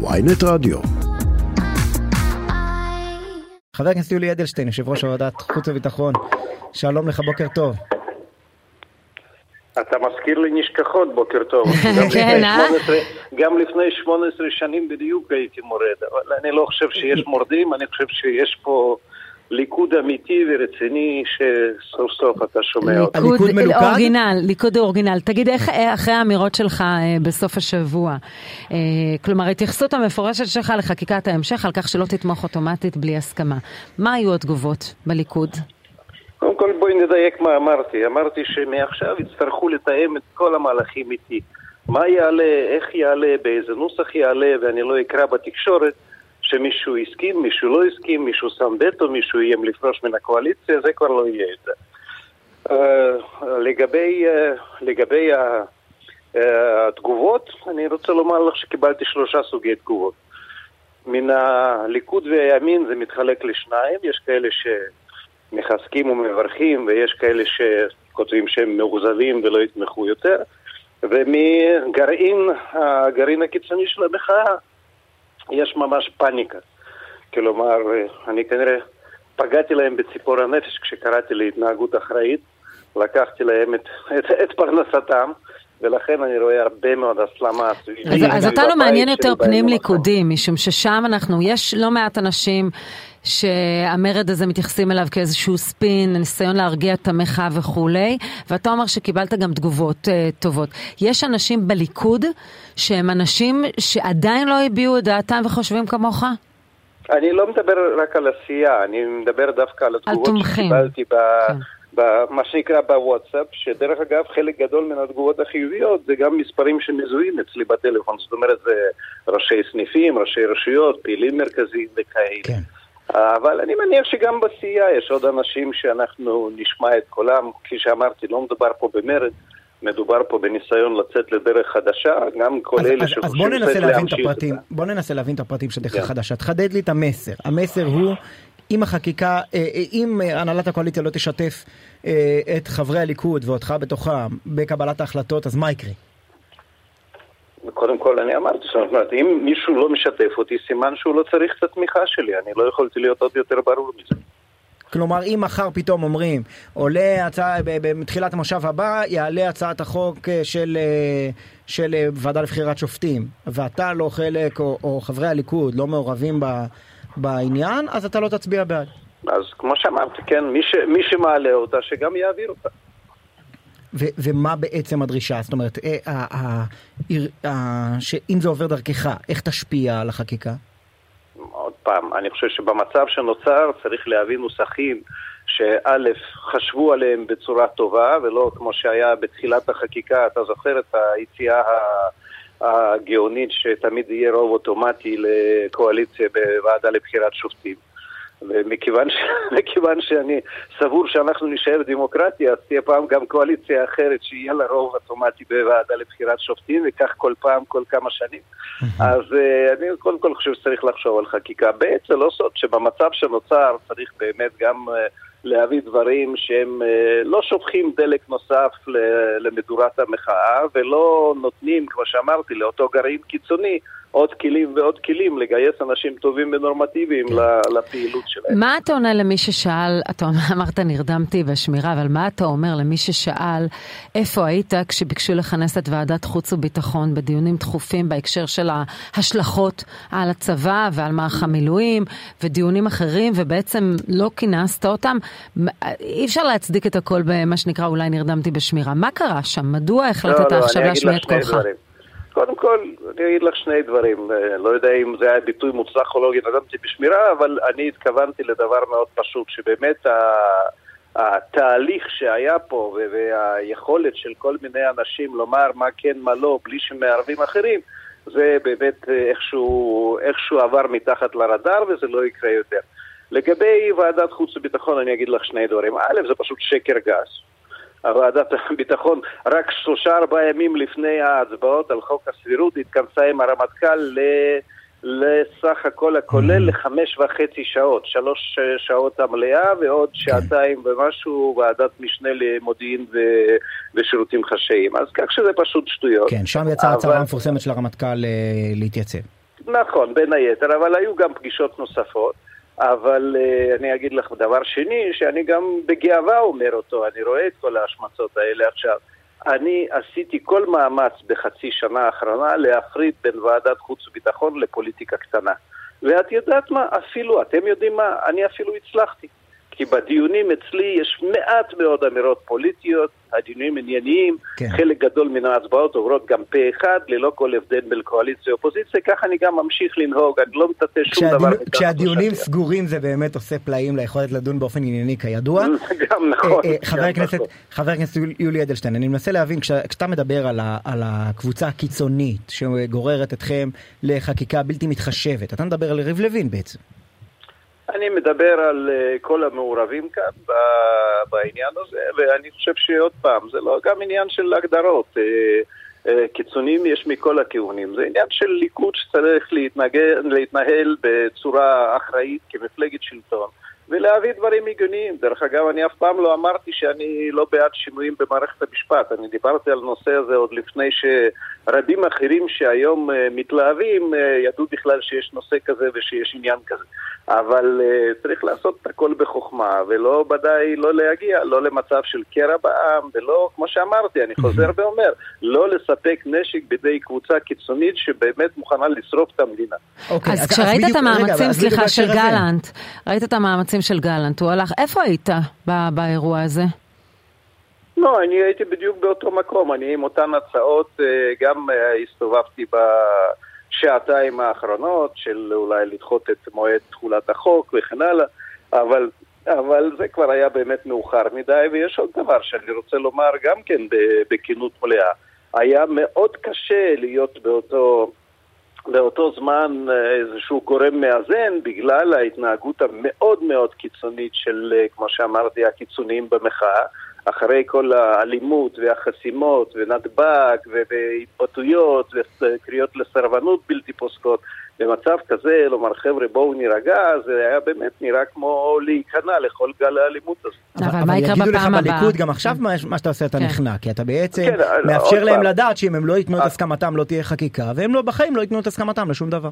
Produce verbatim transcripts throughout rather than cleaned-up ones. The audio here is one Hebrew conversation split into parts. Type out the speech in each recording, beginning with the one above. וויינט רדיו. חבר הכנסת יולי אדלשטיין, יושב ראש ועדת חוץ וביטחון, שלום לך, בוקר טוב. אתה מזכיר לי נשכחות, בוקר טוב. גם לפני שמונה עשרה שנים בדיוק הייתי מורד, אבל אני לא חושב שיש מורדים, אני חושב שיש פה ליקוד אמיתי ורציני שסוף סוף אתה שומע אותו. ליקוד אורגינל, ליקוד אורגינל. תגיד, איך אחרי האמירות שלך בסוף השבוע, כלומר התייחסות המפורשת שלך לחקיקת ההמשך על כך שלא תתמוך אוטומטית בלי הסכמה, מה היו התגובות בליקוד? קודם כל בואי נדייק מה אמרתי. אמרתי שמעכשיו יצטרכו לתאם את כל המהלכים איתי. מה יעלה, איך יעלה, באיזה נוסח יעלה, ואני לא אקרא בתקשורת שמישהו הסכים, מישהו לא הסכים, מישהו שם וטו, מישהו יים לפרוש מן הקואליציה, זה כבר לא יהיה את זה. Uh, לגבי, uh, לגבי ה, uh, התגובות, אני רוצה לומר לך שקיבלתי שלושה סוגי תגובות. מן הליכוד והימין זה מתחלק לשניים, יש כאלה שמחזקים ומברכים, ויש כאלה שכותבים שהם מאוכזבים ולא יתמכו יותר, ומגרעין, הגרעין הקיצוני של המחאה, יש ממש פאניקה. כלומר, אני כנראה פגעתי להם בציפור הנפש כשקראתי להתנהגות אחראית, לקחתי להם את, את, את פרנסתם, ולכן אני רואה הרבה מאוד הסלמה. אז, אז אתה לא מעניין יותר פנים ליקודים, משום ששם אנחנו, יש לא מעט אנשים שהמרד הזה מתייחסים אליו כאיזשהו ספין, ניסיון להרגיע את המחאה וכולי, ואתה אומר שקיבלת גם תגובות אה, טובות. יש אנשים בליכוד שהם אנשים שעדיין לא הביעו את דעתם וחושבים כמוך? אני לא מדבר רק על עשייה, אני מדבר דווקא על התגובות על שקיבלתי ב... כן. במה שנקרא בוואטסאפ, שדרך אגב חלק גדול מן התגובות החיוביות זה גם מספרים שמזוהים אצלי בטלפון, זאת אומרת זה ראשי סניפים, ראשי רשויות, פעילים מרכזיים וכאלה. כן. אבל אני מניח שגם בסיעה יש עוד אנשים שאנחנו נשמע את כולם, כפי שאמרתי, לא מדובר פה במרד, מדובר פה בניסיון לצאת לדרך חדשה, גם כל אלה שחושבים... אז בוא ננסה להבין את הפרטים, בוא ננסה להבין את הפרטים של דרך חדשה, תחדד לי את המסר, המסר הוא... אם החקיקה, אם הנהלת הקואליציה לא תשתף את חברי הליכוד ואותך בתוכה בקבלת ההחלטות, אז מה יקרה? קודם כל אני אמרתי, זאת אומרת, אם מישהו לא משתף אותי, סימן שהוא לא צריך את התמיכה שלי, אני לא יכולתי להיות עוד יותר ברור מזה. כלומר, אם מחר פתאום אומרים, עולה הצעה, בתחילת המושב הבא, יעלה הצעת החוק של, של ועדה לבחירת שופטים, ואתה לא חלק, או, או חברי הליכוד לא מעורבים ב... בעניין, אז אתה לא תצביע בעד. אז כמו שאמרתי, כן, מי, ש, מי שמעלה אותה, שגם יעביר אותה. ו- ומה בעצם הדרישה? זאת אומרת, אה, אה, אה, אה, אה, שאם זה עובר דרכך, איך תשפיע על החקיקה? עוד פעם, אני חושב שבמצב שנוצר צריך להבין נוסחים שא' חשבו עליהם בצורה טובה, ולא כמו שהיה בתחילת החקיקה, אתה זוכר את היציאה ה... הגאונית שתמיד יהיה רוב אוטומטי לקואליציה בוועדה לבחירת שופטים. ומכיוון ש... מכיוון שאני סבור שאנחנו נשאר דמוקרטיה, אז תהיה פעם גם קואליציה אחרת שיהיה לה רוב אוטומטי בוועדה לבחירת שופטים, וכך כל פעם, כל כמה שנים. אז אני קודם כל חושב שצריך לחשוב על חקיקה. בעצם לא סוד שבמצב שנוצר צריך באמת גם להביא דברים שהם לא שופכים דלק נוסף למדורת המחאה, ולא נותנים, כמו שאמרתי, לאותו גרעין קיצוני, עוד כלים ועוד כלים לגייס אנשים טובים ונורמטיביים לפעילות שלהם. מה אתה עונה למי ששאל, אתה אמרת נרדמתי בשמירה, אבל מה אתה אומר למי ששאל איפה היית כשביקשו לכנס את ועדת חוץ וביטחון בדיונים דחופים בהקשר של ההשלכות על הצבא ועל מערך המילואים ודיונים אחרים, ובעצם לא כינסת אותם? אי אפשר להצדיק את הכל במה שנקרא אולי נרדמתי בשמירה. מה קרה שם? מדוע החלטת עכשיו להשמיע את קולך? קודם כל, אני אגיד לך שני דברים, לא יודע אם זה היה ביטוי מוצלח או לא, נרדמתי בשמירה, אבל אני התכוונתי לדבר מאוד פשוט, שבאמת התהליך שהיה פה, והיכולת של כל מיני אנשים לומר מה כן, מה לא, בלי שמערבים אחרים, זה באמת איכשהו, איכשהו עבר מתחת לרדאר, וזה לא יקרה יותר. לגבי ועדת חוץ וביטחון, אני אגיד לך שני דברים. א', זה פשוט שקר גס. הוועדת הביטחון רק שלושה ארבעה ימים לפני ההצבעות על חוק הסבירות התכנסה עם הרמטכ"ל לסך הכל הכולל לחמש וחצי שעות, שלוש שעות המלאה ועוד שעתיים ומשהו ועדת משנה למודיעין ושירותים חשאיים. אז כך שזה פשוט שטויות. כן, שם יצאה הצהרה מפורסמת של הרמטכ"ל להתייצב. נכון, בין היתר, אבל היו גם פגישות נוספות. אבל uh, אני אגיד לך דבר שני, שאני גם בגאווה אומר אותו, אני רואה את כל ההשמצות האלה עכשיו. אני עשיתי כל מאמץ בחצי שנה האחרונה להפריד בין ועדת חוץ וביטחון לפוליטיקה קטנה. ואת יודעת מה? אפילו, אתם יודעים מה? אני אפילו הצלחתי. כי בדיונים אצלי יש מעט מאוד אמירות פוליטיות, הדיונים ענייניים, כן. חלק גדול מן ההצבעות עוברות גם פה אחד, ללא כל הבדל בין קואליציה ואופוזיציה, כך אני גם ממשיך לנהוג, אני לא מטטה שום כשהדיו... דבר. כשהדיונים סגורים זה באמת עושה פלאים ליכולת לדון באופן ענייני כידוע. גם נכון. אה, אה, חבר, גם הכנסת, נכון. חבר הכנסת יול, יולי אדלשטיין, אני מנסה להבין, כש, כשאתה מדבר על, ה, על הקבוצה הקיצונית שגוררת אתכם לחקיקה בלתי מתחשבת, אתה מדבר על יריב לוין בעצם. אני מדבר על כל המעורבים כאן בעניין הזה, ואני חושב שעוד פעם, זה לא גם עניין של הגדרות. קיצונים יש מכל הכיוונים. זה עניין של ליכוד שצריך להתנהל בצורה אחראית כמפלגת שלטון, ולהביא דברים הגיוניים. דרך אגב, אני אף פעם לא אמרתי שאני לא בעד שינויים במערכת המשפט. אני דיברתי על הנושא הזה עוד לפני שרבים אחרים שהיום מתלהבים ידעו בכלל שיש נושא כזה ושיש עניין כזה. אבל uh, צריך לעשות את הכל בחוכמה, ולא בדי לא להגיע, לא למצב של קרע בעם, ולא, כמו שאמרתי, אני חוזר ואומר, לא לספק נשק בידי קבוצה קיצונית שבאמת מוכנה לשרוף את המדינה. Okay, אז, אז כשראית את המאמצים, סליחה, של גלנט, ראית את המאמצים של גלנט, הוא הלך, איפה היית בא, באירוע הזה? לא, אני הייתי בדיוק באותו מקום, אני עם אותן הצעות, גם הסתובבתי ב... שעתיים האחרונות של אולי לדחות את מועד תחולת החוק וכן הלאה, אבל, אבל זה כבר היה באמת מאוחר מדי, ויש עוד דבר שאני רוצה לומר גם כן בכנות מלאה. היה מאוד קשה להיות באותו, באותו זמן איזשהו גורם מאזן בגלל ההתנהגות המאוד מאוד קיצונית של, כמו שאמרתי, הקיצוניים במחאה. אחרי כל האלימות והחסימות ונדבק והתבטאויות וקריאות לסרבנות בלתי פוסקות, במצב כזה, לומר חבר'ה בואו נירגע, זה היה באמת נראה כמו להיכנע לכל גל האלימות הזה. אבל יגידו לך בליכוד גם עכשיו מה שאתה עושה אתה נכנע, כי אתה בעצם מאפשר להם לדעת שאם הם לא ייתנו את הסכמתם לא תהיה חקיקה, והם לא בחיים לא ייתנו את הסכמתם לשום דבר.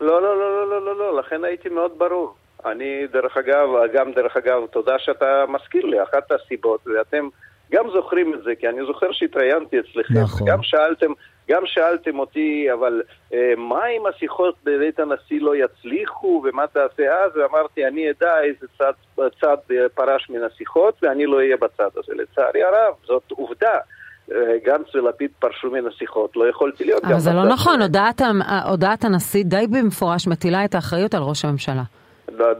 לא, לא, לא, לא, לא, לא, לכן הייתי מאוד ברור. אני דרך אגב, גם דרך אגב, תודה שאתה מזכיר לי, אחת הסיבות, ואתם גם זוכרים את זה, כי אני זוכר שהתראיינתי אצלכם, נכון. גם שאלתם, גם שאלתם אותי, אבל אה, מה אם השיחות בבית הנשיא לא יצליחו, ומה תעשה אז, ואמרתי, אני אדע איזה צד, צד פרש מן השיחות, ואני לא אהיה בצד הזה, לצערי הרב, זאת עובדה. גנץ ולפיד פרשו מן השיחות, לא יכולתי להיות אבל גם... אבל זה לא נכון, הודעת, הודעת הנשיא די במפורש מטילה את האחריות על ראש הממשלה.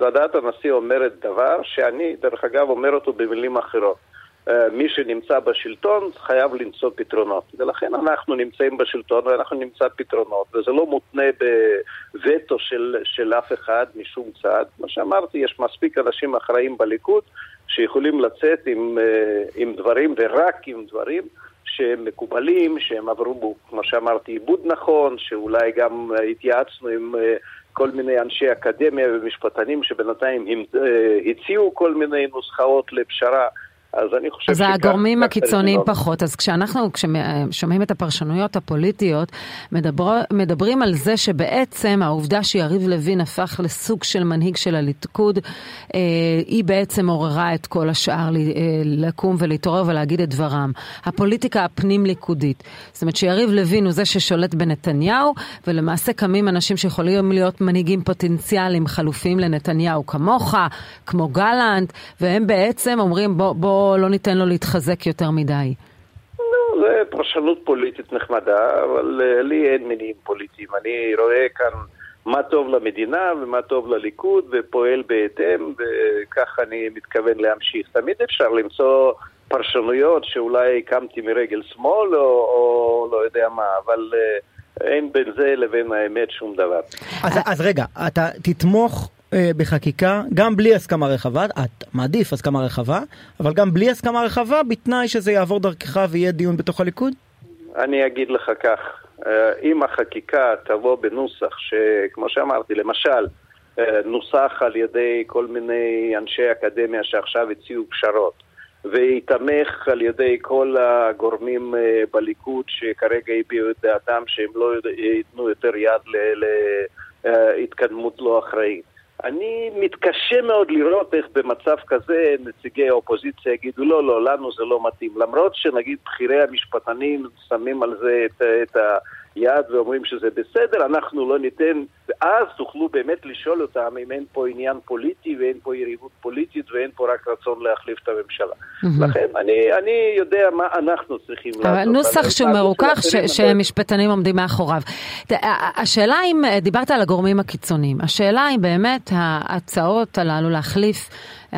הודעת הנשיא אומרת דבר שאני דרך אגב אומר אותו במילים אחרות, מי שנמצא בשלטון חייב למצוא פתרונות, ולכן אנחנו נמצאים בשלטון ואנחנו נמצא פתרונות, וזה לא מותנה בווטו של, של אף אחד משום צד. מה שאמרתי, יש מספיק אנשים אחראים בליכוד שיכולים לצאת עם, עם דברים ורק עם דברים שהם מקובלים, שהם עברו בו, כמו שאמרתי, עיבוד נכון, שאולי גם התייעצנו עם כל מיני אנשי אקדמיה ומשפטנים שבינתיים הם הציעו כל מיני נוסחאות לפשרה. אז אני חושב אז הגורמים הקיצוניים פחות. אז כשאנחנו, כששומעים את הפרשנויות הפוליטיות, מדבר, מדברים על זה שבעצם העובדה שיריב לוין הפך לסוג של מנהיג של הליכוד, אה, היא בעצם עוררה את כל השאר ל, אה, לקום ולהתעורר ולהגיד את דברם. הפוליטיקה הפנים ליכודית. זאת אומרת שיריב לוין הוא זה ששולט בנתניהו, ולמעשה קמים אנשים שיכולים להיות מנהיגים פוטנציאליים חלופיים לנתניהו, כמוך, כמו גלנט, והם בעצם אומרים בוא, בוא לא ניתן לו להתחזק יותר מדי. לא, זה פרשנות פוליטית נחמדה, אבל לי אין מינים פוליטיים. אני רואה כאן מה טוב למדינה ומה טוב לליכוד, ופועל בהתאם, וכך אני מתכוון להמשיך. תמיד אפשר למצוא פרשנויות שאולי קמתי מרגל שמאל, או, או לא יודע מה, אבל אין בין זה לבין האמת שום דבר. אז, אז רגע, אתה תתמוך בחקיקה, גם בלי הסכמה רחבה, את מעדיף הסכמה רחבה, אבל גם בלי הסכמה רחבה, בתנאי שזה יעבור דרכך ויהיה דיון בתוך הליכוד? אני אגיד לך כך, אם החקיקה תבוא בנוסח שכמו שאמרתי, למשל, נוסח על ידי כל מיני אנשי אקדמיה שעכשיו הציעו פשרות, והתאמך על ידי כל הגורמים בליכוד שכרגע הביאו את דעתם שהם לא ייתנו יותר יד להתקדמות לא אחראית. אני מתקשה מאוד לראות איך במצב כזה נציגי האופוזיציה יגידו לא, לא, לנו זה לא מתאים. למרות שנגיד בחירי המשפטנים שמים על זה את, את היד ואומרים שזה בסדר, אנחנו לא ניתן, ואז תוכלו באמת לשאול אותם אם אין פה עניין פוליטי ואין פה יריבות פוליטית ואין פה רק רצון להחליף את הממשלה. Mm-hmm. לכן אני, אני יודע מה אנחנו צריכים לעשות. אבל נוסח שמרוכח שהמשפטנים עומדים מאחוריו. השאלה אם, דיברת על הגורמים הקיצוניים, השאלה אם באמת ההצעות הללו להחליף,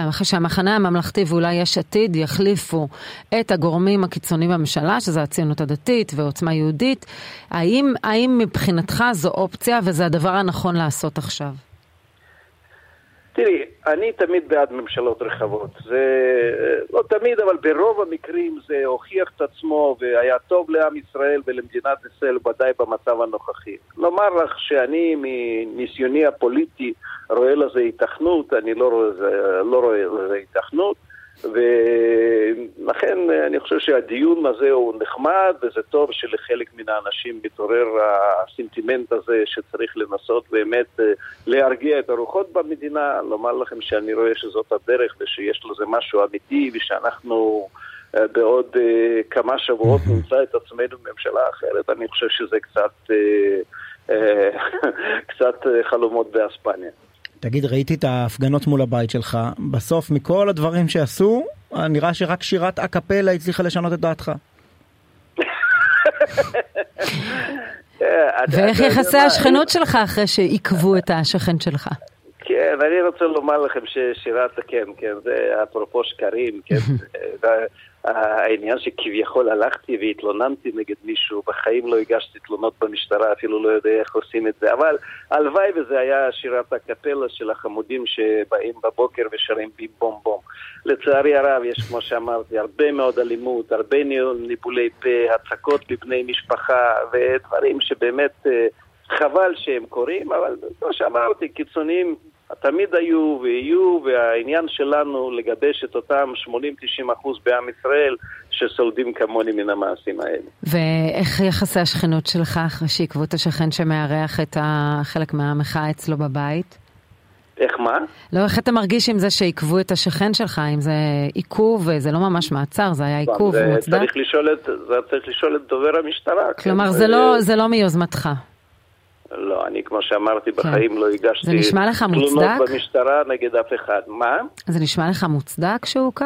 אחרי שהמחנה הממלכתי ואולי יש עתיד יחליפו את הגורמים הקיצוניים בממשלה, שזה הציונות הדתית ועוצמה יהודית, האם, האם מבחינתך זו אופציה וזה הדבר הנכון לעשות עכשיו? תראי, אני תמיד בעד ממשלות רחבות. זה לא תמיד, אבל ברוב המקרים זה הוכיח את עצמו והיה טוב לעם ישראל ולמדינת ישראל ודאי במצב הנוכחי. לומר לך שאני מניסיוני הפוליטי רואה לזה התכנות, אני לא רואה, לא רואה לזה התכנות, ולכן אני חושב שהדיון הזה הוא נחמד, וזה טוב שלחלק מן האנשים מתעורר הסנטימנט הזה שצריך לנסות באמת להרגיע את הרוחות במדינה. לומר לכם שאני רואה שזאת הדרך ושיש לזה משהו אמיתי, ושאנחנו בעוד כמה שבועות נמצא את עצמנו בממשלה אחרת. אני חושב שזה קצת, קצת חלומות באספניה. תגיד, ראיתי את ההפגנות מול הבית שלך, בסוף מכל הדברים שעשו, נראה שרק שירת אקפלה הצליחה לשנות את דעתך. ואיך יחסי השכנות שלך אחרי שעיכבו את השכן שלך? כן, אני רוצה לומר לכם ששירת, כן, כן, זה אפרופו שקרים, כן, העניין שכביכול הלכתי והתלוננתי נגד מישהו, בחיים לא הגשתי תלונות במשטרה, אפילו לא יודע איך עושים את זה, אבל הלוואי וזה היה שירת הקפלה של החמודים שבאים בבוקר ושרים בי בום בום. לצערי הרב יש, כמו שאמרתי, הרבה מאוד אלימות, הרבה ניבולי פה, הצקות בבני משפחה ודברים שבאמת חבל שהם קוראים, אבל כמו שאמרתי, קיצוניים תמיד היו ויהיו, והעניין שלנו לגדש את אותם שמונים תשעים אחוז בעם ישראל שסולדים כמוני מן המעשים האלה. ואיך יחסי השכנות שלך אחרי שעקבו את השכן שמארח את חלק מהמחאה אצלו בבית? איך מה? לא, איך אתה מרגיש עם זה שעקבו את השכן שלך, אם זה עיכוב, זה לא ממש מעצר, זה היה עיכוב מוצדק? זה צריך לשאול את דובר המשטרה. כלומר, זה לא מיוזמתך. לא, אני כמו שאמרתי, בחיים לא הגשתי תלונות במשטרה נגד אף אחד. מה? זה נשמע לך מוצדק שהוא קו?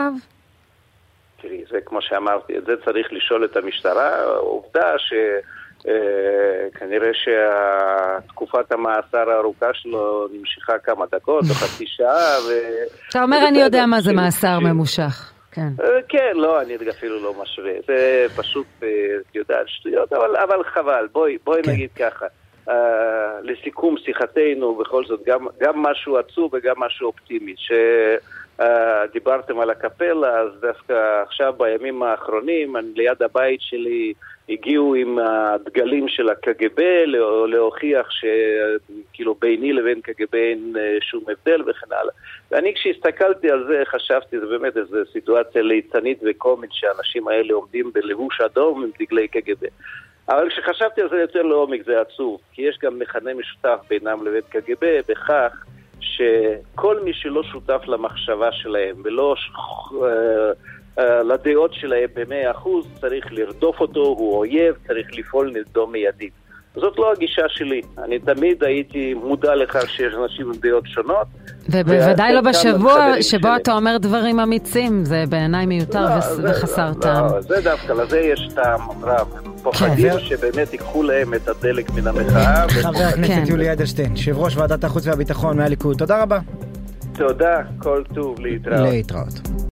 תראי, זה כמו שאמרתי, את זה צריך לשאול את המשטרה. עובדה שכנראה שתקופת המאסר הארוכה שלו נמשיכה כמה דקות או חצי שעה. אתה אומר, אני יודע מה זה מאסר ממושך. כן, לא, אני אפילו לא משווה. זה פשוט, יודע, שטויות, אבל חבל. בואי נגיד ככה. Uh, לסיכום שיחתנו בכל זאת גם, גם משהו עצוב וגם משהו אופטימי שדיברתם uh, על הקפלה. אז דווקא עכשיו בימים האחרונים אני, ליד הבית שלי הגיעו עם הדגלים של הכגבי לה, להוכיח שכאילו ביני לבין כגבי אין שום הבדל וכן הלאה. ואני כשהסתכלתי על זה חשבתי זה באמת איזו סיטואציה ליצנית וקומית שהאנשים האלה עומדים בלבוש אדום עם דגלי כגבי. אבל כשחשבתי על זה יותר לעומק זה עצוב, כי יש גם מכנה משותף בינם לבין כגבי בכך שכל מי שלא שותף למחשבה שלהם ולא לדעות שלהם ב-מאה אחוז צריך לרדוף אותו, הוא אויב, צריך לפעול נגדו מיידית. זאת לא הגישה שלי. אני תמיד הייתי מודע לכך שיש אנשים עם דעות שונות. ובוודאי לא בשבוע שבו אתה אומר דברים אמיצים. זה בעיניי מיותר וחסר טעם. זה דווקא, לזה יש טעם רב. פוחדים שבאמת ייקחו להם את הדלק מן המחאה. חבר הכנסת יולי אדלשטיין, יושב ראש ועדת החוץ והביטחון מהליכוד. תודה רבה. תודה, כל טוב, להתראות. להתראות.